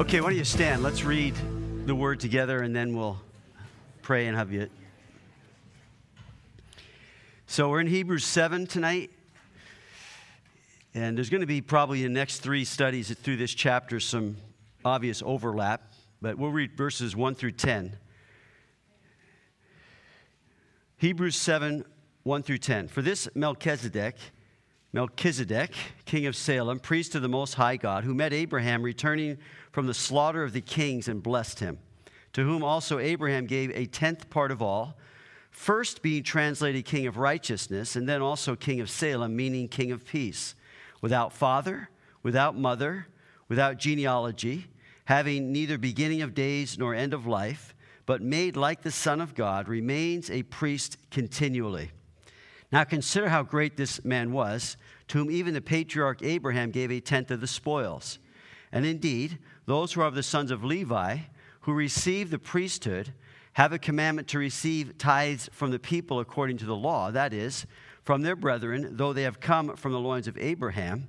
Okay, why don't you stand? Let's read the word together, and then we'll pray and have you. So we're in Hebrews 7 tonight, and there's going to be probably in the next three studies through this chapter some obvious overlap, but we'll read verses 1 through 10. Hebrews 7, 1 through 10. For this Melchizedek, king of Salem, priest of the Most High God, who met Abraham returning from the slaughter of the kings and blessed him, to whom also Abraham gave a tenth part of all, first being translated king of righteousness, and then also king of Salem, meaning king of peace, without father, without mother, without genealogy, having neither beginning of days nor end of life, but made like the Son of God, remains a priest continually. Now consider how great this man was, to whom even the patriarch Abraham gave a tenth of the spoils. And indeed, those who are of the sons of Levi, who receive the priesthood, have a commandment to receive tithes from the people according to the law, that is, from their brethren, though they have come from the loins of Abraham.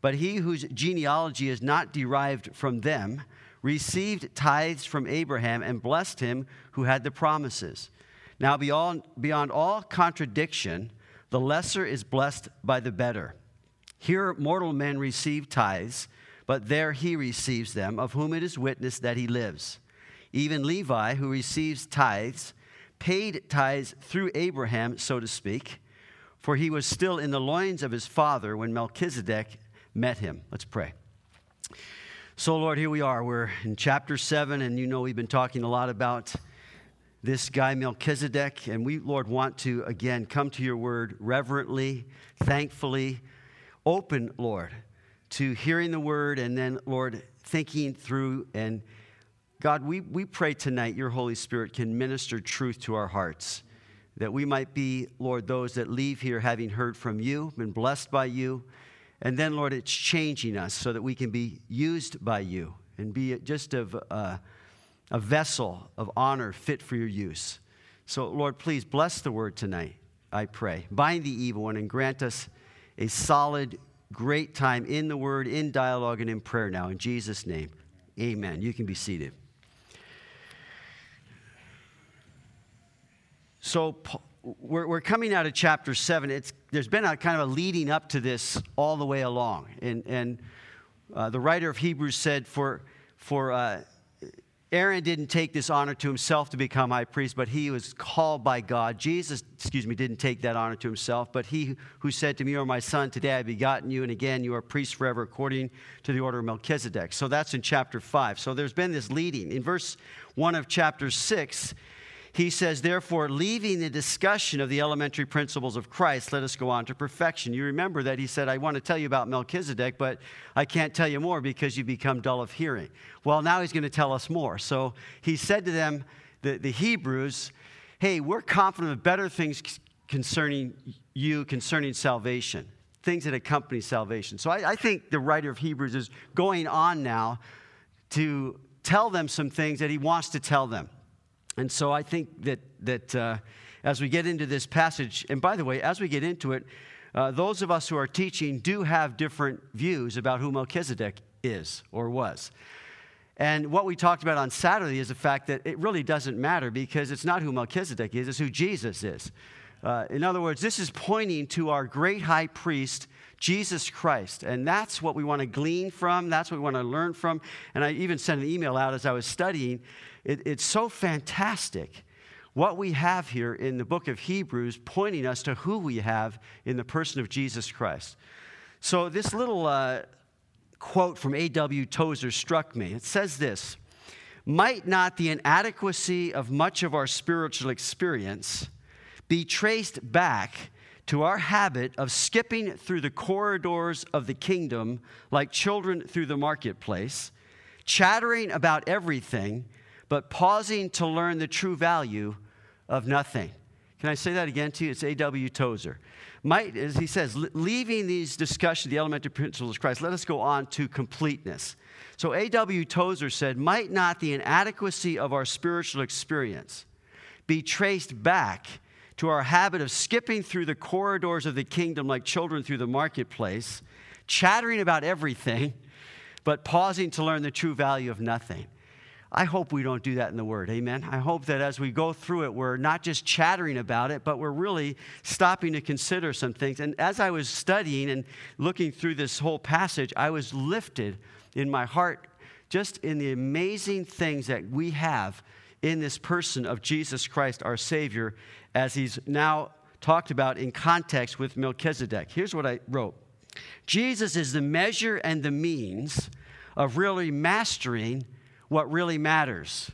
But he whose genealogy is not derived from them received tithes from Abraham and blessed him who had the promises. Now beyond all contradiction, the lesser is blessed by the better. Here mortal men receive tithes, but there he receives them, of whom it is witnessed that he lives. Even Levi, who receives tithes, paid tithes through Abraham, so to speak, for he was still in the loins of his father when Melchizedek met him. Let's pray. So, Lord, here we are. We're in chapter 7, and you know we've been talking a lot about this guy Melchizedek, and we, Lord, want to, again, come to your word reverently, thankfully, open, Lord, to hearing the word, and then, Lord, thinking through. And God, we pray tonight your Holy Spirit can minister truth to our hearts, that we might be, Lord, those that leave here having heard from you, been blessed by you, and then, Lord, it's changing us so that we can be used by you and be just of a vessel of honor fit for your use. So, Lord, please bless the word tonight, I pray. Bind the evil one and grant us a solid, great time in the word, in dialogue, and in prayer now. In Jesus' name, amen. You can be seated. So we're coming out of chapter 7. There's been a kind of a leading up to this all the way along. And the writer of Hebrews said, for Aaron didn't take this honor to himself to become high priest, but he was called by God. Jesus, didn't take that honor to himself, but he who said to me, you are my son, today I have begotten you, and again you are a priest forever according to the order of Melchizedek. So that's in chapter 5. So there's been this leading. In verse 1 of chapter 6, he says, therefore, leaving the discussion of the elementary principles of Christ, let us go on to perfection. You remember that he said, I want to tell you about Melchizedek, but I can't tell you more because you become dull of hearing. Well, now he's going to tell us more. So he said to them, the Hebrews, hey, we're confident of better things concerning you, concerning salvation, things that accompany salvation. So I think the writer of Hebrews is going on now to tell them some things that he wants to tell them. And so I think that as we get into this passage, and by the way, as we get into it, those of us who are teaching do have different views about who Melchizedek is or was. And what we talked about on Saturday is the fact that it really doesn't matter because it's not who Melchizedek is, it's who Jesus is. In other words, this is pointing to our great high priest, Jesus Christ. And that's what we want to glean from. That's what we want to learn from. And I even sent an email out as I was studying. It's so fantastic what we have here in the book of Hebrews pointing us to who we have in the person of Jesus Christ. So this little quote from A.W. Tozer struck me. It says this, might not the inadequacy of much of our spiritual experience be traced back to our habit of skipping through the corridors of the kingdom like children through the marketplace, chattering about everything, but pausing to learn the true value of nothing? Can I say that again to you? It's A.W. Tozer. As he says, leaving these discussions, the elementary principles of Christ, let us go on to completeness. So A.W. Tozer said, might not the inadequacy of our spiritual experience be traced back to our habit of skipping through the corridors of the kingdom like children through the marketplace, chattering about everything, but pausing to learn the true value of nothing. I hope we don't do that in the Word, amen? I hope that as we go through it, we're not just chattering about it, but we're really stopping to consider some things. And as I was studying and looking through this whole passage, I was lifted in my heart just in the amazing things that we have in this person of Jesus Christ, our Savior, as he's now talked about in context with Melchizedek. Here's what I wrote. Jesus is the measure and the means of really mastering what really matters.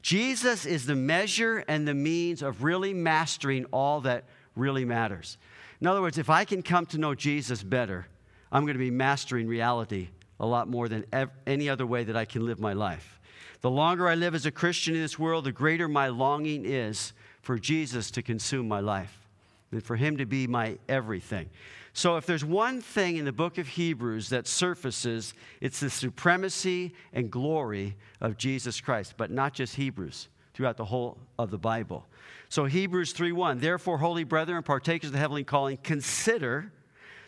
Jesus is the measure and the means of really mastering all that really matters. In other words, if I can come to know Jesus better, I'm going to be mastering reality a lot more than any other way that I can live my life. The longer I live as a Christian in this world, the greater my longing is for Jesus to consume my life and for him to be my everything. So if there's one thing in the book of Hebrews that surfaces, it's the supremacy and glory of Jesus Christ, but not just Hebrews, throughout the whole of the Bible. So Hebrews 3:1, therefore, holy brethren, partakers of the heavenly calling, consider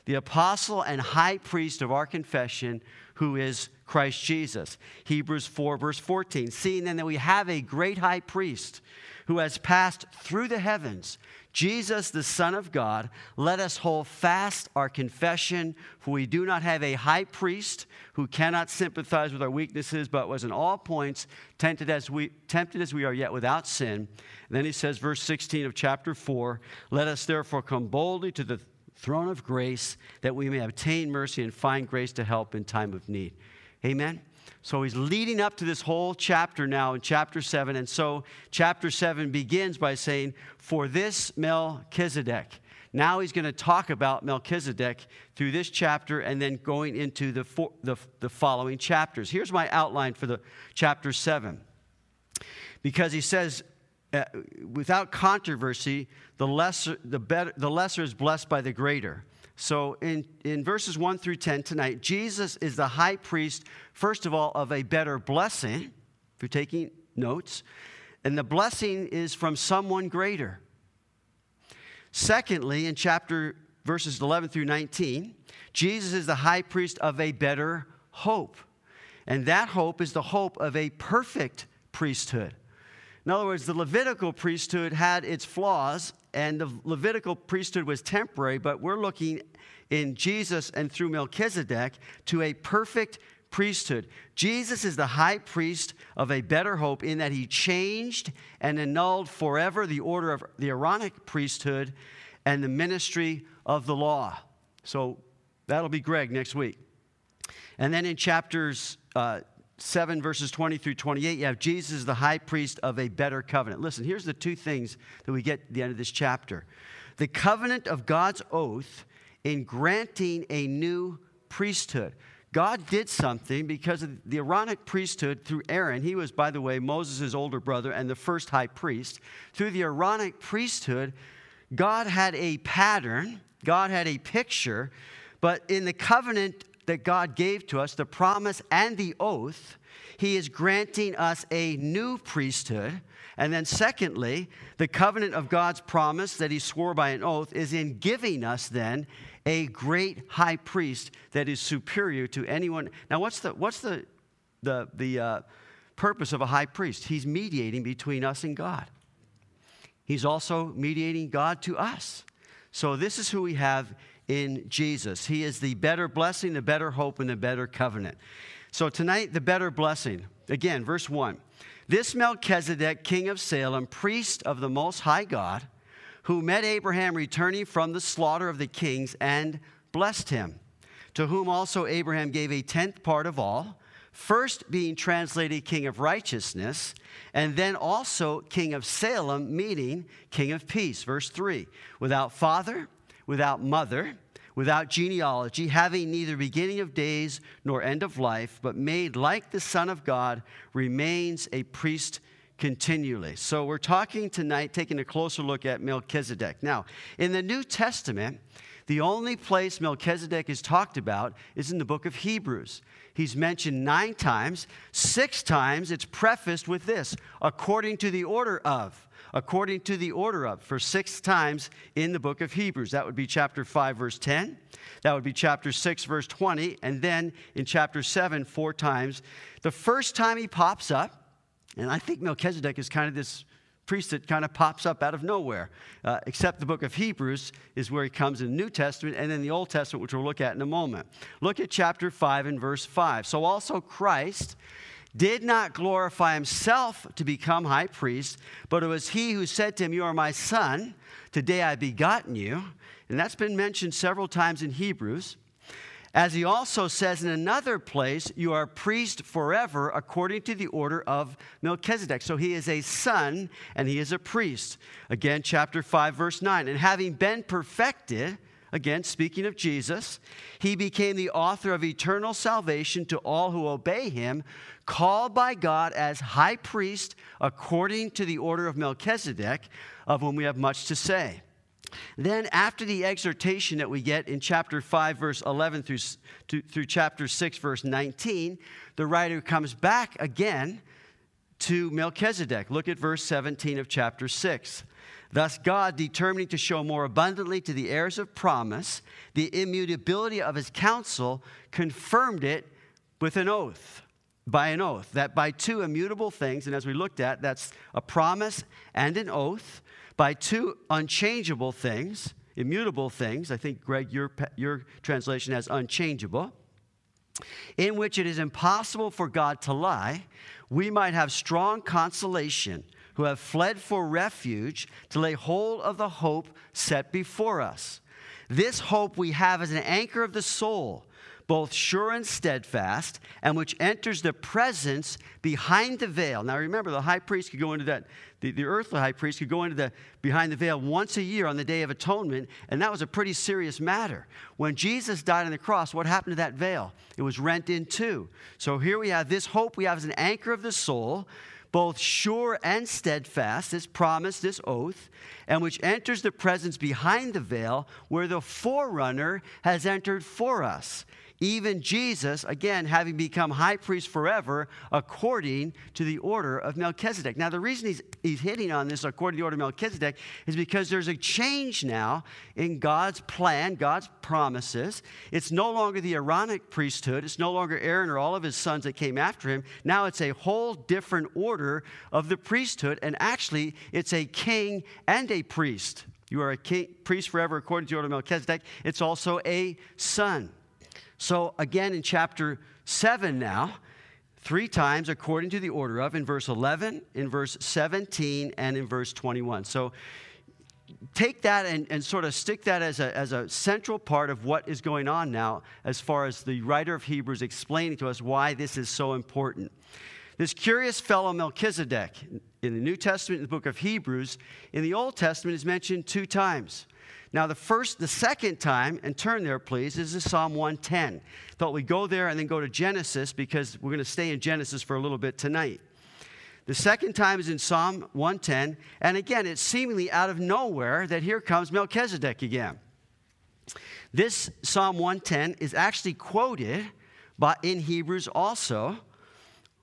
the apostle and high priest of our confession, who is Christ Jesus. Hebrews 4, verse 14, seeing then that we have a great high priest who has passed through the heavens, Jesus, the Son of God, let us hold fast our confession, for we do not have a high priest who cannot sympathize with our weaknesses, but was in all points tempted as we are, yet without sin. And then he says, verse 16 of chapter 4, let us therefore come boldly to the throne of grace, that we may obtain mercy and find grace to help in time of need. Amen? So he's leading up to this whole chapter now in chapter 7. And so chapter 7 begins by saying, for this Melchizedek. Now he's going to talk about Melchizedek through this chapter and then going into the following chapters. Here's my outline for the chapter 7. Because he says, without controversy, the lesser is blessed by the greater. So in verses 1 through 10 tonight, Jesus is the high priest, first of all, of a better blessing, if you're taking notes. And the blessing is from someone greater. Secondly, in verses 11 through 19, Jesus is the high priest of a better hope. And that hope is the hope of a perfect priesthood. In other words, the Levitical priesthood had its flaws, and the Levitical priesthood was temporary, but we're looking in Jesus and through Melchizedek to a perfect priesthood. Jesus is the high priest of a better hope in that he changed and annulled forever the order of the Aaronic priesthood and the ministry of the law. So that'll be Greg next week. And then in chapters 7 verses 20 through 28, you have Jesus, the high priest of a better covenant. Listen, here's the two things that we get at the end of this chapter. The covenant of God's oath in granting a new priesthood. God did something because of the Aaronic priesthood through Aaron. He was, by the way, Moses' older brother and the first high priest. Through the Aaronic priesthood, God had a pattern, God had a picture, but in the covenant that God gave to us, the promise and the oath, he is granting us a new priesthood. And then secondly, the covenant of God's promise that he swore by an oath is in giving us then a great high priest that is superior to anyone. Now, what's the purpose of a high priest? He's mediating between us and God. He's also mediating God to us. So this is who we have in Jesus. He is the better blessing, the better hope, and the better covenant. So tonight, the better blessing. Again, verse 1. This Melchizedek, king of Salem, priest of the Most High God, who met Abraham returning from the slaughter of the kings and blessed him, to whom also Abraham gave a 10th part of all, first being translated king of righteousness, and then also king of Salem, meaning king of peace. Verse 3. Without father, without mother, without genealogy, having neither beginning of days nor end of life, but made like the Son of God, remains a priest continually. So we're talking tonight, taking a closer look at Melchizedek. Now, in the New Testament, the only place Melchizedek is talked about is in the book of Hebrews. He's mentioned 9 times. 6 times it's prefaced with this, according to the order of, according to the order of, for 6 times in the book of Hebrews. That would be chapter 5, verse 10. That would be chapter 6, verse 20. And then in chapter 7, 4 times. The first time he pops up, and I think Melchizedek is kind of this priest that kind of pops up out of nowhere, except the book of Hebrews is where he comes in the New Testament, and then the Old Testament, which we'll look at in a moment. Look at chapter 5 and verse 5. So also Christ did not glorify himself to become high priest, but it was he who said to him, "You are my son, today I begotten you." And that's been mentioned several times in Hebrews. As he also says in another place, "You are a priest forever according to the order of Melchizedek." So he is a son and he is a priest. Again, chapter 5, verse 9. "And having been perfected," again, speaking of Jesus, "he became the author of eternal salvation to all who obey him, called by God as high priest according to the order of Melchizedek, of whom we have much to say." Then after the exhortation that we get in chapter 5, verse 11 through chapter 6, verse 19, the writer comes back again to Melchizedek. Look at verse 17 of chapter 6. "Thus God, determining to show more abundantly to the heirs of promise the immutability of his counsel, confirmed it with an oath." By an oath, that by 2 immutable things, and as we looked at, that's a promise and an oath, by 2 unchangeable things, immutable things. I think, Greg, your translation has unchangeable, "in which it is impossible for God to lie, we might have strong consolation, who have fled for refuge to lay hold of the hope set before us. This hope we have as an anchor of the soul, both sure and steadfast, and which enters the presence behind the veil." Now remember, the high priest could go into that, the earthly high priest could go into the behind the veil once a year on the Day of Atonement, and that was a pretty serious matter. When Jesus died on the cross, what happened to that veil? It was rent in 2. So here we have this hope we have as an anchor of the soul, both sure and steadfast, this promise, this oath, and which enters the presence behind the veil, where the forerunner has entered for us, even Jesus, again, having become high priest forever, according to the order of Melchizedek. Now, the reason he's hitting on this according to the order of Melchizedek is because there's a change now in God's plan, God's promises. It's no longer the Aaronic priesthood. It's no longer Aaron or all of his sons that came after him. Now it's a whole different order of the priesthood, and actually it's a king and a priest. You are a king, priest forever according to the order of Melchizedek. It's also a son. So again, in chapter 7 now, 3 times according to the order of, in verse 11, in verse 17, and in verse 21. So take that and sort of stick that as a central part of what is going on now as far as the writer of Hebrews explaining to us why this is so important. This curious fellow Melchizedek in the New Testament, in the book of Hebrews, in the Old Testament is mentioned 2 times. Now, the second time, and turn there, please, is Psalm 110. Thought we'd go there and then go to Genesis, because we're going to stay in Genesis for a little bit tonight. The second time is in Psalm 110, and again, it's seemingly out of nowhere that here comes Melchizedek again. This Psalm 110 is actually quoted in Hebrews also,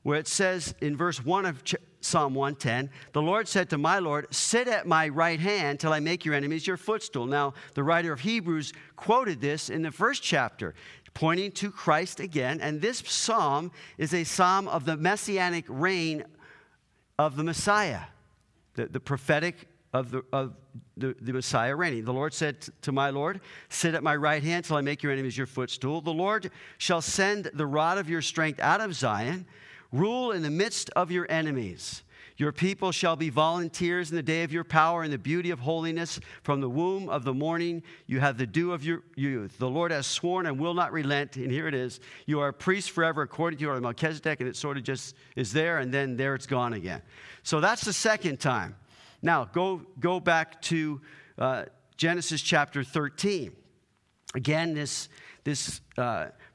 where it says in verse 1 of Psalm 110, "The Lord said to my Lord, sit at my right hand till I make your enemies your footstool." Now, the writer of Hebrews quoted this in the first chapter, pointing to Christ again. And this psalm is a psalm of the messianic reign of the Messiah, the prophetic of the Messiah reigning. "The Lord said to my Lord, sit at my right hand till I make your enemies your footstool. The Lord shall send the rod of your strength out of Zion. Rule in the midst of your enemies. Your people shall be volunteers in the day of your power and the beauty of holiness. From the womb of the morning, you have the dew of your youth. The Lord has sworn and will not relent." And here it is. "You are a priest forever according to your Melchizedek." And it sort of just is there, and then there it's gone again. So that's the second time. Now, go back to Genesis chapter 13. Again, this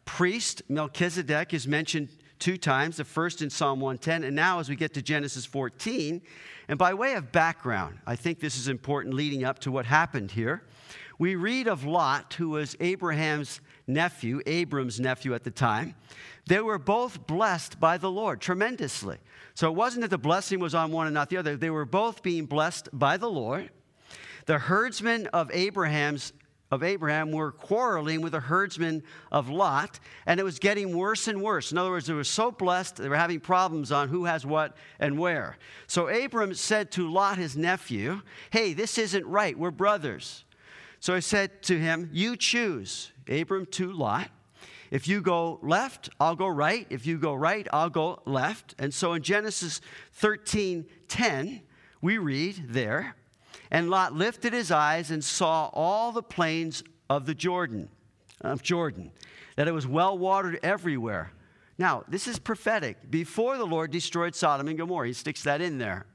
priest, Melchizedek, is mentioned 2 times, the first in Psalm 110, and now as we get to Genesis 14. And by way of background, I think this is important leading up to what happened here. we read of Lot, who was Abram's nephew at the time. They were both blessed by the Lord tremendously. So it wasn't that the blessing was on one and not the other. They were both being blessed by the Lord. The herdsmen of Abraham were quarreling with the herdsmen of Lot, and it was getting worse and worse. In other words, they were so blessed, they were having problems on who has what and where. So Abram said to Lot, his nephew, "Hey, this isn't right. We're brothers." So he said to him, "You choose," Abram to Lot. "If you go left, I'll go right. If you go right, I'll go left." And so in Genesis 13:10, we read there, "And Lot lifted his eyes and saw all the plains of the Jordan, that it was well watered everywhere." Now, this is prophetic. Before the Lord destroyed Sodom and Gomorrah, he sticks that in there.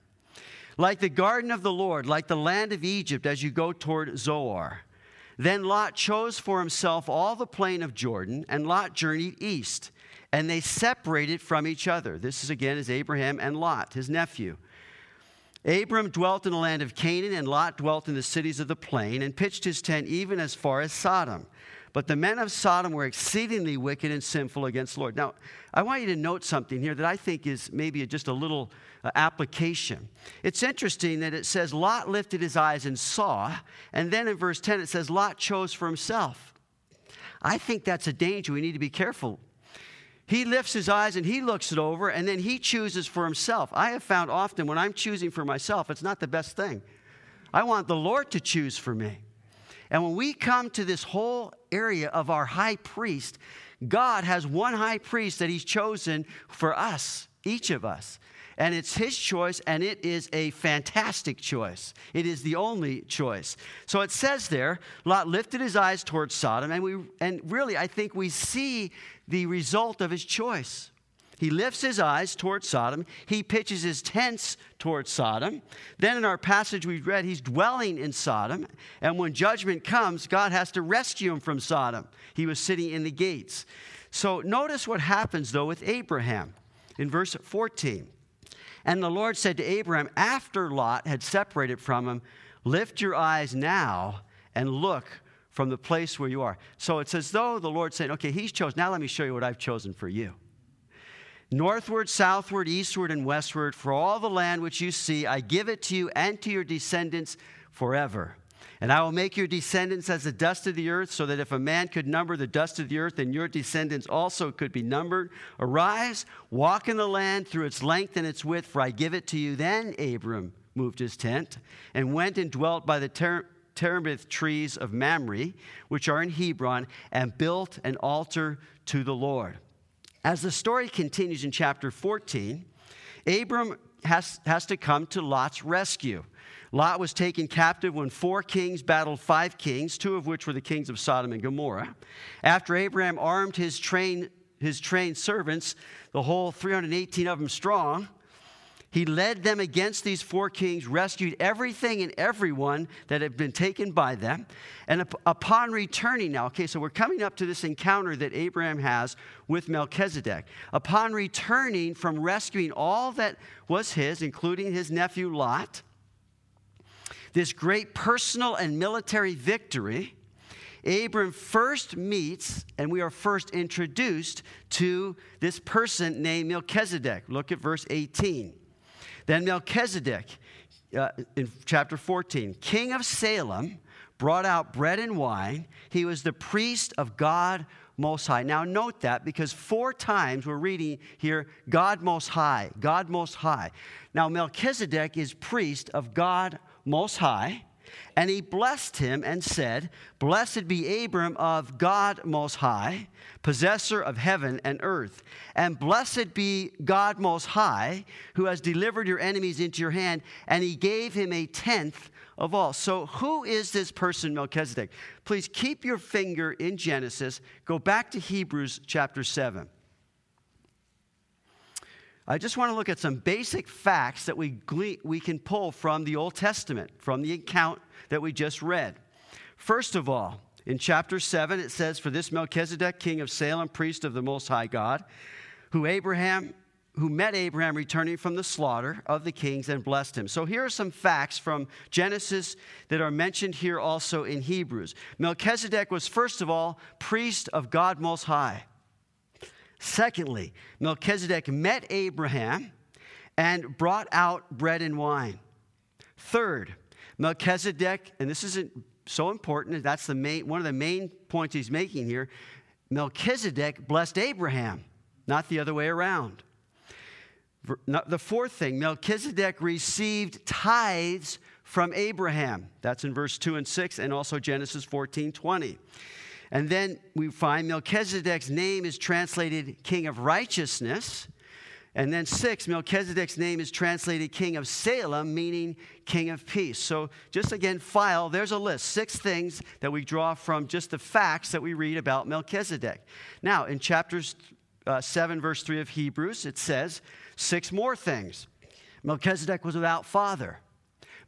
"Like the garden of the Lord, like the land of Egypt, as you go toward Zoar. Then Lot chose for himself all the plain of Jordan, and Lot journeyed east, and they separated from each other." This is again is Abraham and Lot, his nephew. "Abram dwelt in the land of Canaan, and Lot dwelt in the cities of the plain, and pitched his tent even as far as Sodom. But the men of Sodom were exceedingly wicked and sinful against the Lord." Now, I want you to note something here that I think is maybe just a little application. It's interesting that it says Lot lifted his eyes and saw, and then in verse 10 it says Lot chose for himself. I think that's a danger. We need to be careful. He lifts his eyes and he looks it over, and then he chooses for himself. I have found often when I'm choosing for myself, it's not the best thing. I want the Lord to choose for me. And when we come to this whole area of our high priest, God has one high priest that he's chosen for us, each of us. And it's his choice, and it is a fantastic choice. It is the only choice. So it says there, Lot lifted his eyes towards Sodom, and really I think we see the result of his choice. He lifts his eyes towards Sodom. He pitches his tents towards Sodom. Then in our passage we read, he's dwelling in Sodom. And when judgment comes, God has to rescue him from Sodom. He was sitting in the gates. So notice what happens, though, with Abraham in verse 14. "And the Lord said to Abraham, after Lot had separated from him, lift your eyes now and look from the place where you are." So it's as though the Lord said, okay, he's chosen. Now let me show you what I've chosen for you. "Northward, southward, eastward, and westward, for all the land which you see, I give it to you and to your descendants forever. And I will make your descendants as the dust of the earth, so that if a man could number the dust of the earth, then your descendants also could be numbered. Arise, walk in the land through its length and its width, for I give it to you." Then Abram moved his tent and went and dwelt by the Terebinth trees of Mamre, which are in Hebron, and built an altar to the Lord. As the story continues in chapter 14, Abram has to come to Lot's rescue. Lot was taken captive when 4 kings battled 5 kings, 2 of which were the kings of Sodom and Gomorrah. After Abraham armed his trained servants, the whole 318 of them strong, he led them against these 4 kings, rescued everything and everyone that had been taken by them. And upon returning now, okay, so we're coming up to this encounter that Abraham has with Melchizedek. Upon returning from rescuing all that was his, including his nephew Lot, this great personal and military victory, Abram first meets, and we are first introduced to this person named Melchizedek. Look at verse 18. "Then Melchizedek, in chapter 14, king of Salem, brought out bread and wine. He was the priest of God Most High." Now note that, because 4 times we're reading here, God Most High, God Most High. Now Melchizedek is priest of God Most High, and he blessed him and said, "Blessed be Abram of God Most High, possessor of heaven and earth. And blessed be God Most High, who has delivered your enemies into your hand." And he gave him a tenth of all. So who is this person, Melchizedek? Please keep your finger in Genesis. Go back to Hebrews chapter 7. I just want to look at some basic facts that we can pull from the Old Testament, from the account that we just read. First of all, in chapter 7, it says, "For this Melchizedek, king of Salem, priest of the Most High God, who Abraham who met Abraham returning from the slaughter of the kings and blessed him. So here are some facts from Genesis that are mentioned here also in Hebrews. Melchizedek was, first of all, priest of God Most High. Secondly, Melchizedek met Abraham and brought out bread and wine. Third, Melchizedek, and this isn't so important, that's the main, one of the main points he's making here, Melchizedek blessed Abraham, not the other way around. The fourth thing, Melchizedek received tithes from Abraham. That's in verse 2 and 6 and also Genesis 14:20. And then we find Melchizedek's name is translated King of Righteousness. And then 6, Melchizedek's name is translated King of Salem, meaning King of Peace. So just again, there's a list, 6 things that we draw from just the facts that we read about Melchizedek. Now, in chapters 7, verse 3 of Hebrews, it says 6 more things. Melchizedek was without father.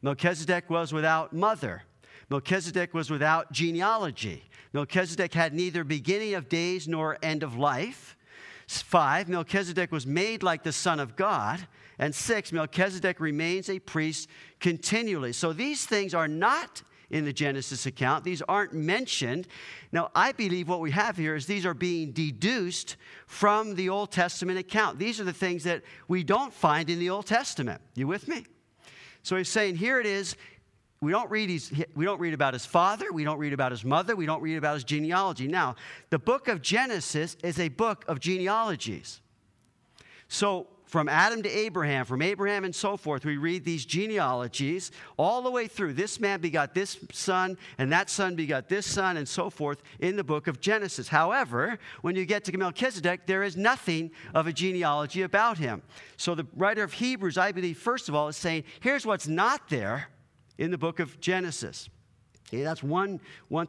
Melchizedek was without mother. Melchizedek was without genealogy. Melchizedek had neither beginning of days nor end of life. 5, Melchizedek was made like the Son of God. And 6, Melchizedek remains a priest continually. So these things are not in the Genesis account. These aren't mentioned. Now, I believe what we have here is these are being deduced from the Old Testament account. These are the things that we don't find in the Old Testament. You with me? So he's saying, here it is. We don't read about his father. We don't read about his mother. We don't read about his genealogy. Now, the book of Genesis is a book of genealogies. So from Adam to Abraham, from Abraham and so forth, we read these genealogies all the way through. This man begot this son, and that son begot this son, and so forth in the book of Genesis. However, when you get to Melchizedek, there is nothing of a genealogy about him. So the writer of Hebrews, I believe, first of all, is saying, here's what's not there in the book of Genesis. Okay, that's one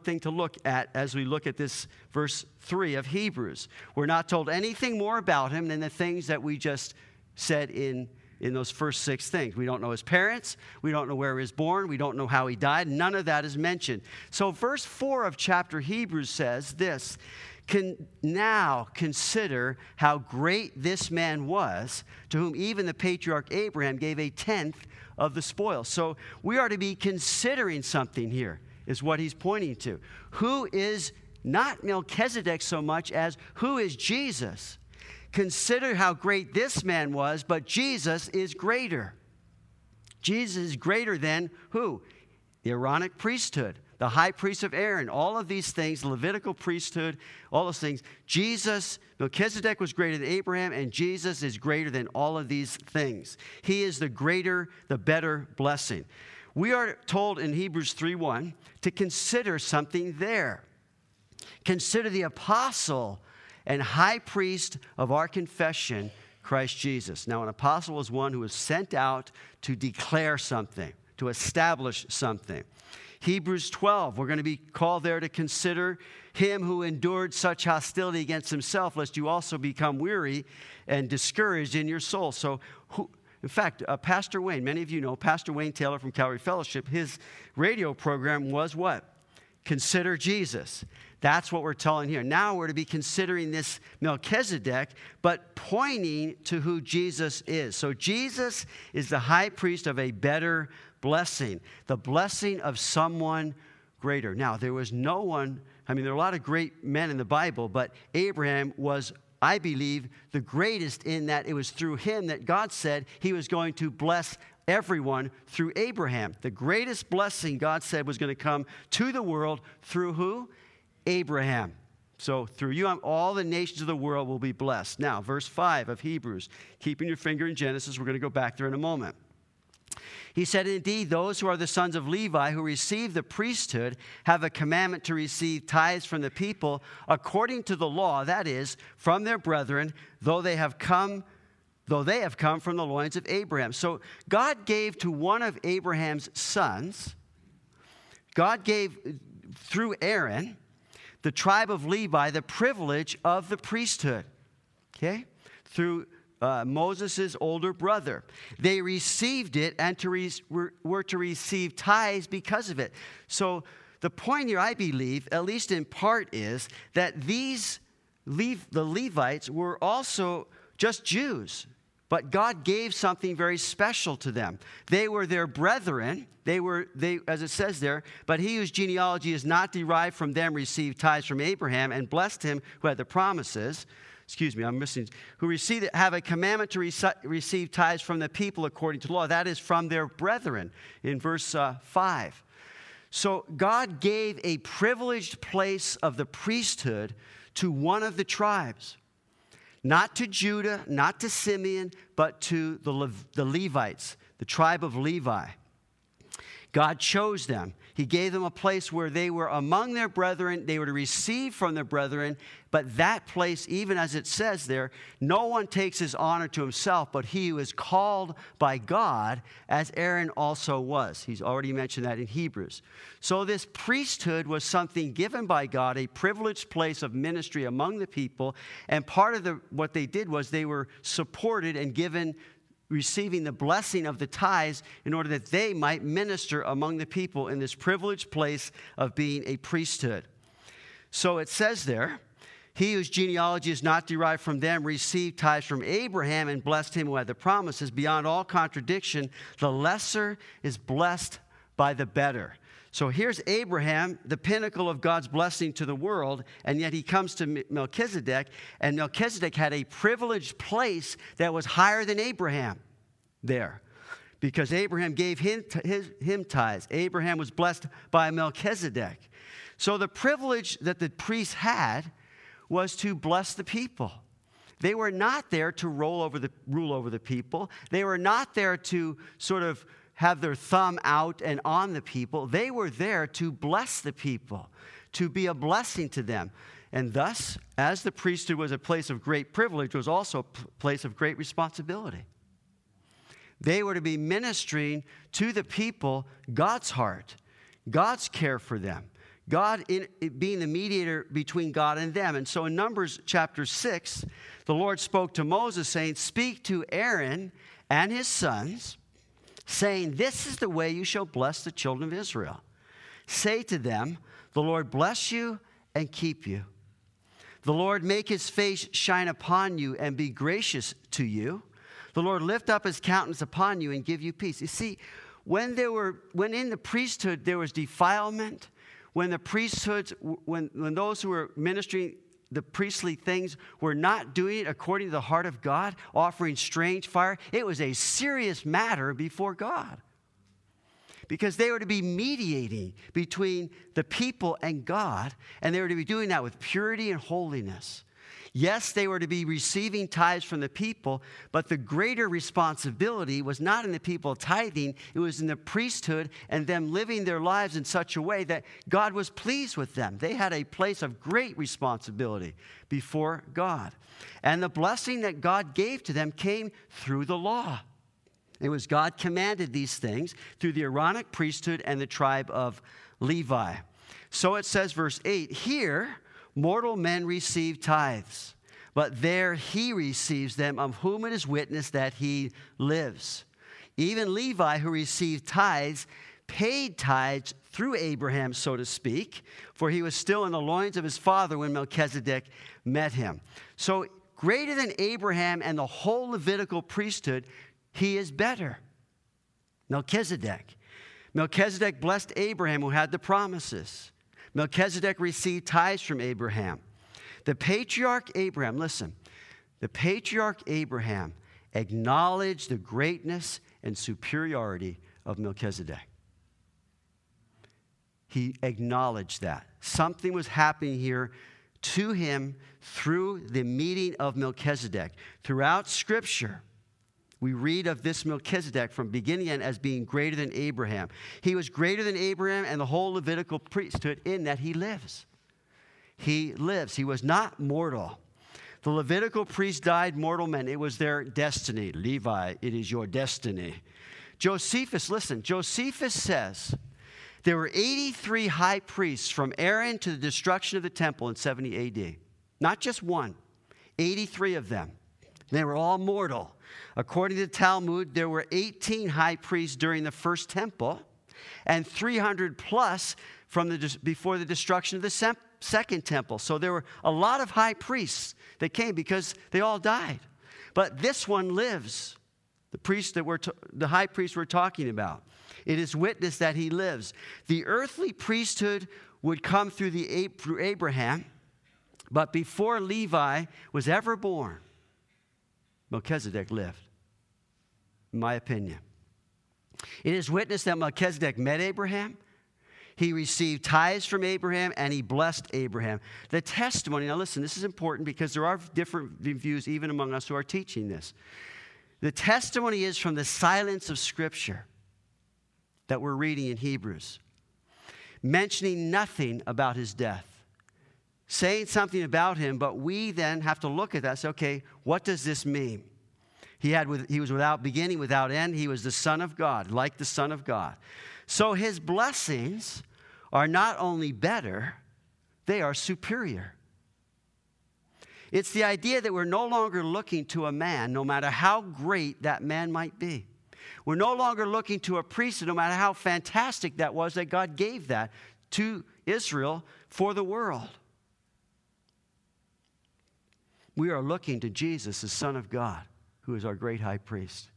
thing to look at as we look at this verse 3 of Hebrews. We're not told anything more about him than the things that we just said in those first 6 things. We don't know his parents. We don't know where he was born. We don't know how he died. None of that is mentioned. So verse 4 of chapter Hebrews says this, now consider how great this man was, to whom even the patriarch Abraham gave a tenth of the spoil. So we are to be considering something here, is what he's pointing to. Who is not Melchizedek so much as who is Jesus? Consider how great this man was, but Jesus is greater. Jesus is greater than who? The Aaronic priesthood, the high priest of Aaron, all of these things, Levitical priesthood, all those things. Jesus, Melchizedek was greater than Abraham, and Jesus is greater than all of these things. He is the greater, the better blessing. We are told in Hebrews 3:1 to consider something there. Consider the apostle and high priest of our confession, Christ Jesus. Now, an apostle was one who was sent out to declare something, to establish something. Hebrews 12, we're going to be called there to consider him who endured such hostility against himself, lest you also become weary and discouraged in your soul. So, in fact, Pastor Wayne, many of you know, Pastor Wayne Taylor from Calvary Fellowship, his radio program was what? Consider Jesus. That's what we're telling here. Now we're to be considering this Melchizedek, but pointing to who Jesus is. So Jesus is the high priest of a better blessing, the blessing of someone greater. Now, there was no one, I mean, there are a lot of great men in the Bible, but Abraham was, I believe, the greatest in that it was through him that God said he was going to bless everyone through Abraham. The greatest blessing God said was going to come to the world through who? Abraham. So through you, all the nations of the world will be blessed. Now, verse 5 of Hebrews, keeping your finger in Genesis, we're going to go back there in a moment. He said, indeed, those who are the sons of Levi who receive the priesthood have a commandment to receive tithes from the people according to the law, that is, from their brethren, though they have come from the loins of Abraham. So God gave to one of Abraham's sons, God gave through Aaron, the tribe of Levi, the privilege of the priesthood, okay, through Moses' older brother. They received it and were to receive tithes because of it. So the point here, I believe, at least in part, is that the Levites were also just Jews. But God gave something very special to them. They were their brethren. They as it says there, but he whose genealogy is not derived from them received tithes from Abraham and blessed him who had the promises. Excuse me, I'm missing. Who received, have a commandment to receive tithes from the people according to law. That is from their brethren in verse 5. So God gave a privileged place of the priesthood to one of the tribes. Not to Judah, not to Simeon, but to the Levites, the tribe of Levi. God chose them. He gave them a place where they were among their brethren. They were to receive from their brethren. But that place, even as it says there, no one takes his honor to himself, but he who is called by God, as Aaron also was. He's already mentioned that in Hebrews. So this priesthood was something given by God, a privileged place of ministry among the people. And part of what they did was they were supported and given, receiving the blessing of the tithes in order that they might minister among the people in this privileged place of being a priesthood. So it says there, he whose genealogy is not derived from them received tithes from Abraham and blessed him who had the promises. Beyond all contradiction, the lesser is blessed by the better. So here's Abraham, the pinnacle of God's blessing to the world, and yet he comes to Melchizedek, and Melchizedek had a privileged place that was higher than Abraham there, because Abraham gave him tithes. Abraham was blessed by Melchizedek. So the privilege that the priest had was to bless the people. They were not there to rule over the people. They were not there to sort of have their thumb out and on the people. They were there to bless the people, to be a blessing to them. And thus, as the priesthood was a place of great privilege, it was also a place of great responsibility. They were to be ministering to the people God's heart, God's care for them, God being the mediator between God and them. And so in Numbers chapter 6, the Lord spoke to Moses, saying, "Speak to Aaron and his sons, saying, this is the way you shall bless the children of Israel. Say to them, the Lord bless you and keep you. The Lord make his face shine upon you and be gracious to you. The Lord lift up his countenance upon you and give you peace." You see, when in the priesthood there was defilement, when those who were ministering the priestly things were not doing it according to the heart of God, offering strange fire, it was a serious matter before God, because they were to be mediating between the people and God, and they were to be doing that with purity and holiness. Yes, they were to be receiving tithes from the people, but the greater responsibility was not in the people tithing. It was in the priesthood and them living their lives in such a way that God was pleased with them. They had a place of great responsibility before God. And the blessing that God gave to them came through the law. It was God commanded these things through the Aaronic priesthood and the tribe of Levi. So it says, verse 8, here mortal men receive tithes, but there he receives them, of whom it is witnessed that he lives. Even Levi, who received tithes, paid tithes through Abraham, so to speak, for he was still in the loins of his father when Melchizedek met him. So greater than Abraham and the whole Levitical priesthood, he is better, Melchizedek. Melchizedek blessed Abraham, who had the promises. Melchizedek received tithes from Abraham. The patriarch Abraham, listen, the patriarch Abraham acknowledged the greatness and superiority of Melchizedek. He acknowledged that. Something was happening here to him through the meeting of Melchizedek. Throughout Scripture, we read of this Melchizedek from beginning end as being greater than Abraham. He was greater than Abraham and the whole Levitical priesthood in that he lives. He lives. He was not mortal. The Levitical priests died mortal men. It was their destiny. Levi, it is your destiny. Josephus, listen. Josephus says there were 83 high priests from Aaron to the destruction of the temple in 70 AD. Not just one. 83 of them. They were all mortal. According to the Talmud, there were 18 high priests during the first temple and 300 plus from before the destruction of the second temple. So there were a lot of high priests that came because they all died. But this one lives, the high priest we're talking about. It is witness that he lives. The earthly priesthood would come through Abraham, but before Levi was ever born, Melchizedek lived, in my opinion. It is witness that Melchizedek met Abraham. He received tithes from Abraham, and he blessed Abraham. The testimony, now listen, this is important because there are different views even among us who are teaching this. The testimony is from the silence of Scripture that we're reading in Hebrews, mentioning nothing about his death, saying something about him, but we then have to look at that and say, okay, what does this mean? He was without beginning, without end. He was the Son of God, like the Son of God. So his blessings are not only better, they are superior. It's the idea that we're no longer looking to a man, no matter how great that man might be. We're no longer looking to a priesthood, no matter how fantastic that was, that God gave that to Israel for the world. We are looking to Jesus, the Son of God, who is our great high priest,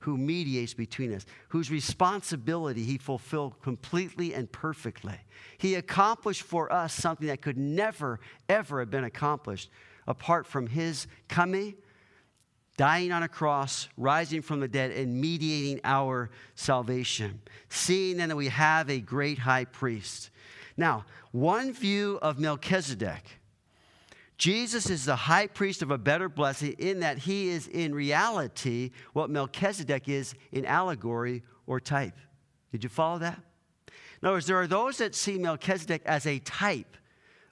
who mediates between us, whose responsibility he fulfilled completely and perfectly. He accomplished for us something that could never, ever have been accomplished apart from his coming, dying on a cross, rising from the dead, and mediating our salvation. Seeing then that we have a great high priest. Now, one view of Melchizedek: Jesus is the high priest of a better blessing in that he is in reality what Melchizedek is in allegory or type. Did you follow that? In other words, there are those that see Melchizedek as a type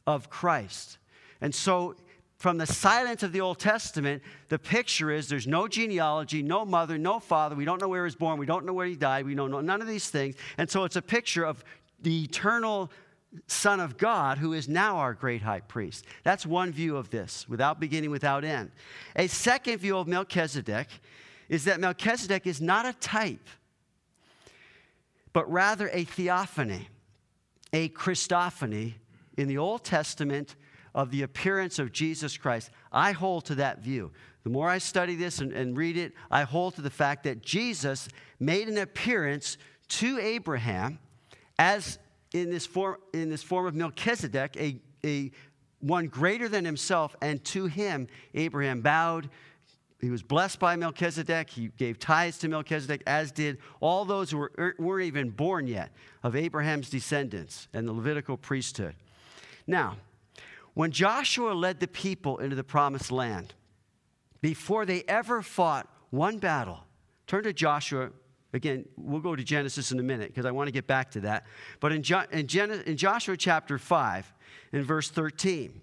of Christ. And so from the silence of the Old Testament, the picture is there's no genealogy, no mother, no father. We don't know where he was born. We don't know where he died. We don't know none of these things. And so it's a picture of the eternal Son of God, who is now our great high priest. That's one view of this, without beginning, without end. A second view of Melchizedek is that Melchizedek is not a type, but rather a theophany, a Christophany in the Old Testament of the appearance of Jesus Christ. I hold to that view. The more I study this and read it, I hold to the fact that Jesus made an appearance to Abraham as in this form of Melchizedek, one greater than himself, and to him Abraham bowed. He was blessed by Melchizedek. He gave tithes to Melchizedek, as did all those who weren't even born yet of Abraham's descendants and the Levitical priesthood. Now, when Joshua led the people into the promised land, before they ever fought one battle, turn to Joshua. Again, we'll go to Genesis in a minute because I want to get back to that. But in Joshua chapter 5, in verse 13,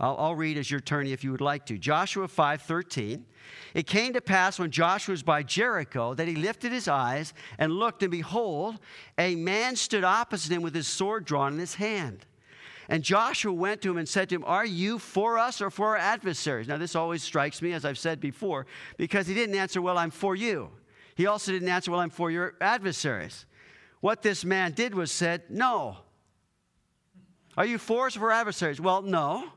I'll read as you're turning if you would like to. Joshua 5:13. It came to pass when Joshua was by Jericho that he lifted his eyes and looked, and behold, a man stood opposite him with his sword drawn in his hand. And Joshua went to him and said to him, "Are you for us or for our adversaries?" Now, this always strikes me, as I've said before, because he didn't answer, "Well, I'm for you." He also didn't answer, "Well, I'm for your adversaries." What this man did was said, "No." "Are you for us or for adversaries?" "Well, no.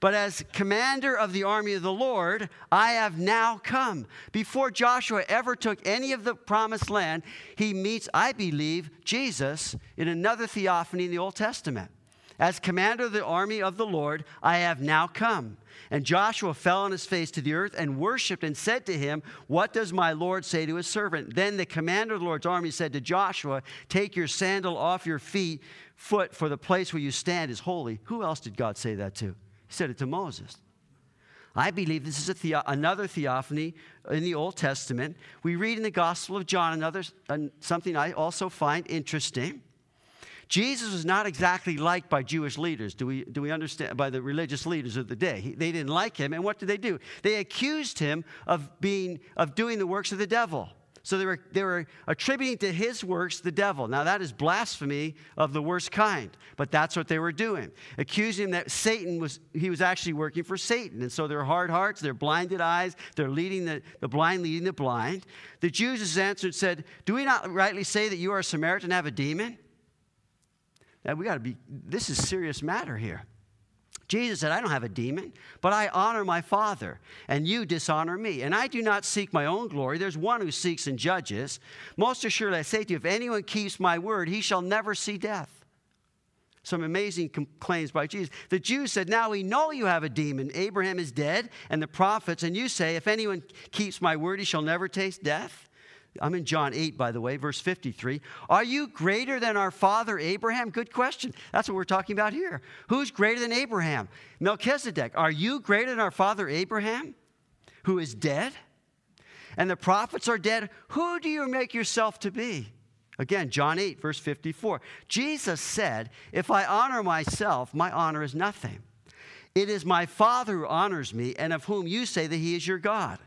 But as commander of the army of the Lord, I have now come." Before Joshua ever took any of the promised land, he meets, I believe, Jesus in another theophany in the Old Testament. "As commander of the army of the Lord, I have now come." And Joshua fell on his face to the earth and worshipped and said to him, "What does my Lord say to his servant?" Then the commander of the Lord's army said to Joshua, "Take your sandal off your foot, for the place where you stand is holy." Who else did God say that to? He said it to Moses. I believe this is another theophany in the Old Testament. We read in the Gospel of John something I also find interesting. Jesus was not exactly liked by Jewish leaders. Do we understand? By the religious leaders of the day. They didn't like him. And what did they do? They accused him of doing the works of the devil. So they were attributing to his works the devil. Now, that is blasphemy of the worst kind. But that's what they were doing. Accusing him that he was actually working for Satan. And so their hard hearts, their blinded eyes, they're leading the blind. The Jews answered and said, "Do we not rightly say that you are a Samaritan and have a demon?" This is serious matter here. Jesus said, I don't have a demon, but I honor my Father, and you dishonor me. And I do not seek my own glory. There's one who seeks and judges. Most assuredly, I say to you, if anyone keeps my word, he shall never see death. Some amazing claims by Jesus. The Jews said, now we know you have a demon. Abraham is dead, and the prophets, and you say, if anyone keeps my word, he shall never taste death. I'm in John 8, by the way, verse 53. Are you greater than our father Abraham? Good question. That's what we're talking about here. Who's greater than Abraham? Melchizedek. Are you greater than our father Abraham, who is dead? And the prophets are dead. Who do you make yourself to be? Again, John 8, verse 54. Jesus said, if I honor myself, my honor is nothing. It is my Father who honors me, and of whom you say that he is your God.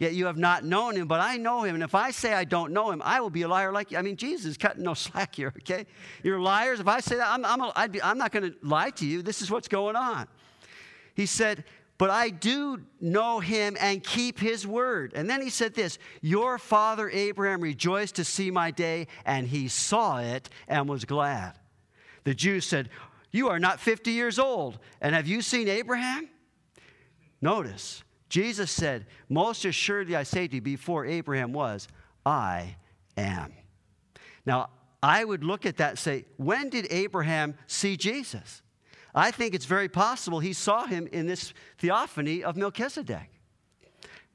Yet you have not known him, but I know him. And if I say I don't know him, I will be a liar like you. I mean, Jesus is cutting no slack here, okay? You're liars. If I say that, I'm not going to lie to you. This is what's going on. He said, but I do know him and keep his word. And then he said this, your father Abraham rejoiced to see my day, and he saw it and was glad. The Jews said, you are not 50 years old, and have you seen Abraham? Notice. Jesus said, most assuredly I say to you, before Abraham was, I am. Now, I would look at that and say, when did Abraham see Jesus? I think it's very possible he saw him in this theophany of Melchizedek.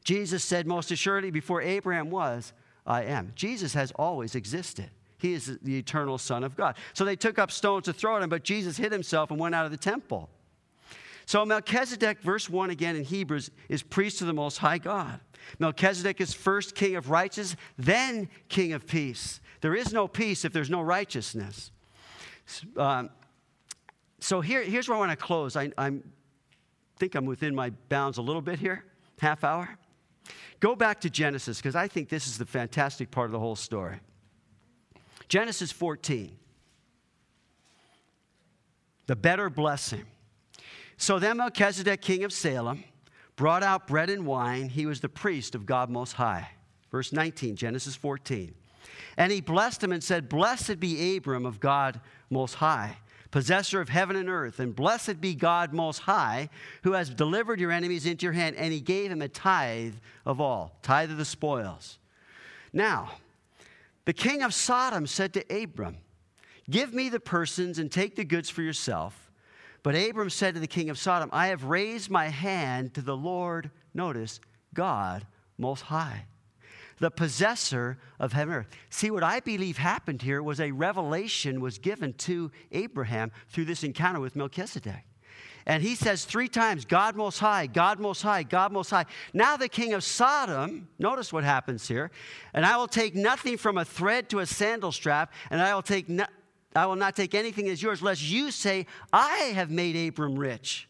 Jesus said, most assuredly, before Abraham was, I am. Jesus has always existed. He is the eternal Son of God. So they took up stones to throw at him, but Jesus hid himself and went out of the temple. So Melchizedek, verse 1 again in Hebrews, is priest to the Most High God. Melchizedek is first king of righteousness, then king of peace. There is no peace if there's no righteousness. So here's where I want to close. I think I'm within my bounds a little bit here, half hour. Go back to Genesis, because I think this is the fantastic part of the whole story. Genesis 14, the better blessing. So then Melchizedek, king of Salem, brought out bread and wine. He was the priest of God Most High. Verse 19, Genesis 14. And he blessed him and said, blessed be Abram of God Most High, possessor of heaven and earth, and blessed be God Most High, who has delivered your enemies into your hand. And he gave him a tithe of all, tithe of the spoils. Now, the king of Sodom said to Abram, give me the persons and take the goods for yourself. But Abram said to the king of Sodom, I have raised my hand to the Lord, notice, God Most High, the possessor of heaven and earth. See, what I believe happened here was a revelation was given to Abraham through this encounter with Melchizedek. And he says three times, God Most High, God Most High, God Most High. Now the king of Sodom, notice what happens here, and I will take nothing from a thread to a sandal strap, and I will not take anything as yours, lest you say, I have made Abram rich.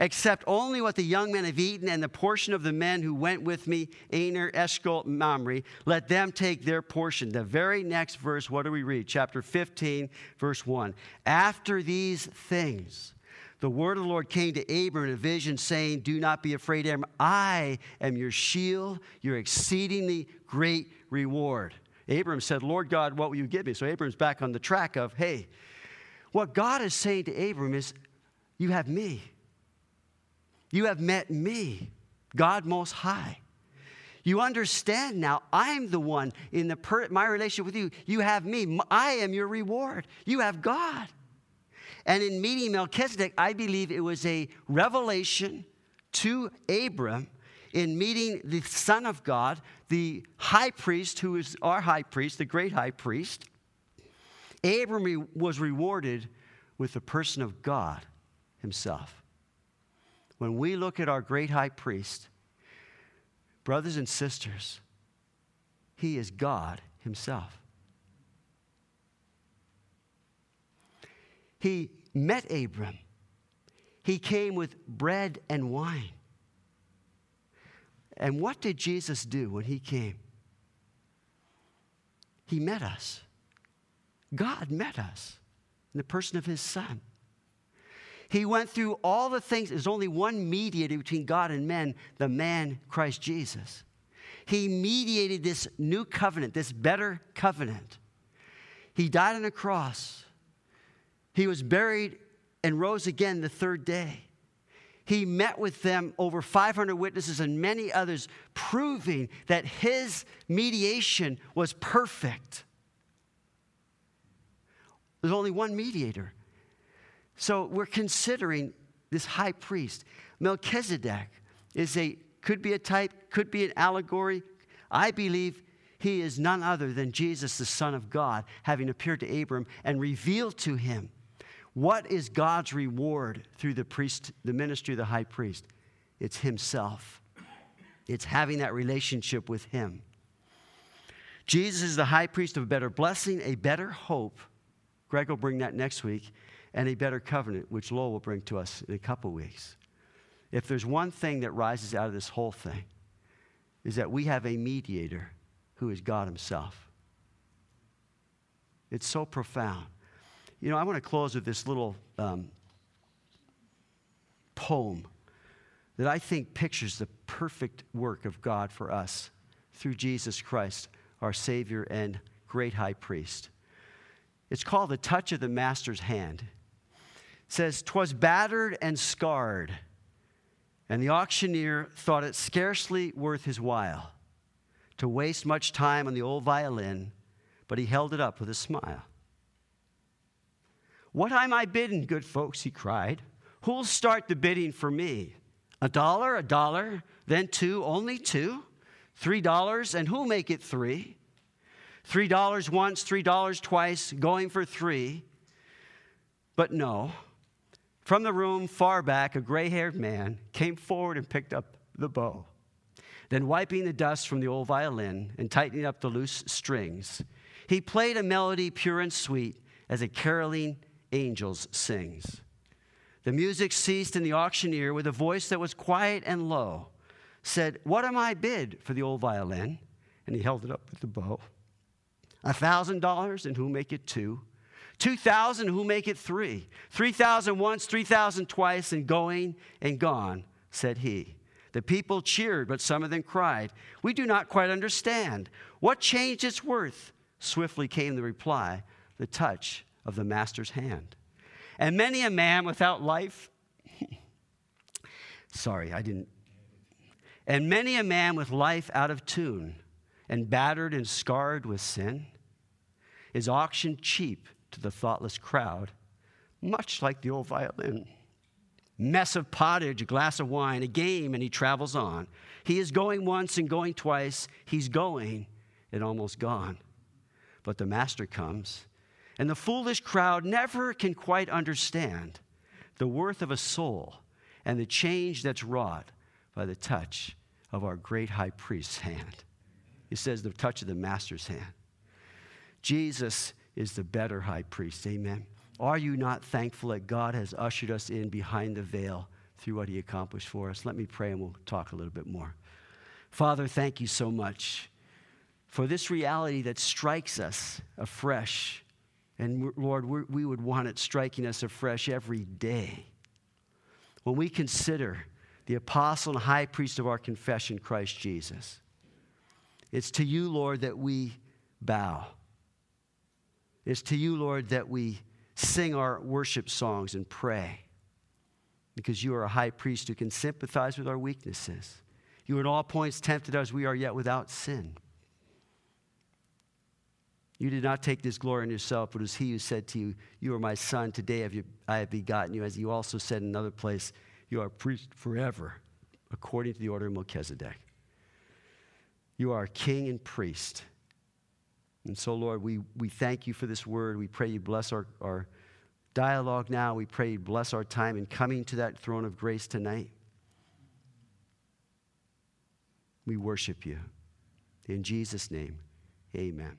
Except only what the young men have eaten and the portion of the men who went with me, Aner, Eshcol, Mamre, let them take their portion. The very next verse, what do we read? Chapter 15, verse 1. After these things, the word of the Lord came to Abram in a vision, saying, do not be afraid, Abram. I am your shield, your exceedingly great reward. Abram said, Lord God, what will you give me? So Abram's back on the track of, hey, what God is saying to Abram is, you have me. You have met me, God Most High. You understand now, I'm the one in my relationship with you. You have me. I am your reward. You have God. And in meeting Melchizedek, I believe it was a revelation to Abram in meeting the Son of God, the high priest who is our high priest, the great high priest. Abram was rewarded with the person of God himself. When we look at our great high priest, brothers and sisters, he is God himself. He met Abram. He came with bread and wine. And what did Jesus do when he came? He met us. God met us in the person of his Son. He went through all the things. There's only one mediator between God and men, the man Christ Jesus. He mediated this new covenant, this better covenant. He died on a cross. He was buried and rose again the third day. He met with them, over 500 witnesses and many others, proving that his mediation was perfect. There's only one mediator. So we're considering this high priest. Melchizedek could be a type, could be an allegory. I believe he is none other than Jesus, the Son of God, having appeared to Abraham and revealed to him what is God's reward through the ministry of the high priest. It's himself. It's having that relationship with him. Jesus is the high priest of a better blessing, a better hope. Greg will bring that next week. And a better covenant, which Lowell will bring to us in a couple weeks. If there's one thing that rises out of this whole thing, is that we have a mediator who is God himself. It's so profound. You know, I want to close with this little poem that I think pictures the perfect work of God for us through Jesus Christ, our Savior and great high priest. It's called The Touch of the Master's Hand. It says, "'Twas battered and scarred, and the auctioneer thought it scarcely worth his while to waste much time on the old violin, but he held it up with a smile. "'What am I bidding, good folks?' he cried. "'Who'll start the bidding for me? A dollar, then two, only two, $3, and who'll make it three? $3 once, $3 twice, going for $3. But no. From the room far back, a gray-haired man came forward and picked up the bow. Then wiping the dust from the old violin and tightening up the loose strings, he played a melody pure and sweet as a caroling angels sings. The music ceased, and the auctioneer, with a voice that was quiet and low, said, "What am I bid for the old violin?" And he held it up with the bow. $1,000, and who make it two? 2,000, who make it three? 3,000 once, 3,000 twice, and going and gone," said he. The people cheered, but some of them cried, "We do not quite understand. What changed its worth?" Swiftly came the reply, "The touch of the master's hand." And many a man without life, and many a man with life out of tune, and battered and scarred with sin, is auctioned cheap to the thoughtless crowd, much like the old violin. Mess of pottage, a glass of wine, a game, and he travels on. He is going once and going twice. He's going and almost gone. But the master comes, and the foolish crowd never can quite understand the worth of a soul and the change that's wrought by the touch of our great high priest's hand. It says the touch of the master's hand. Jesus is the better high priest. Amen. Are you not thankful that God has ushered us in behind the veil through what he accomplished for us? Let me pray and we'll talk a little bit more. Father, thank you so much for this reality that strikes us afresh. And Lord, we would want it striking us afresh every day. When we consider the apostle and high priest of our confession, Christ Jesus, it's to you, Lord, that we bow. It's to you, Lord, that we sing our worship songs and pray, because you are a high priest who can sympathize with our weaknesses. You in all points tempted as we are, yet without sin. You did not take this glory on yourself, but it was he who said to you, "You are my son, today I have begotten you." As you also said in another place, "You are a priest forever, according to the order of Melchizedek." You are king and priest. And so, Lord, we thank you for this word. We pray you bless our dialogue now. We pray you bless our time in coming to that throne of grace tonight. We worship you. In Jesus' name, amen.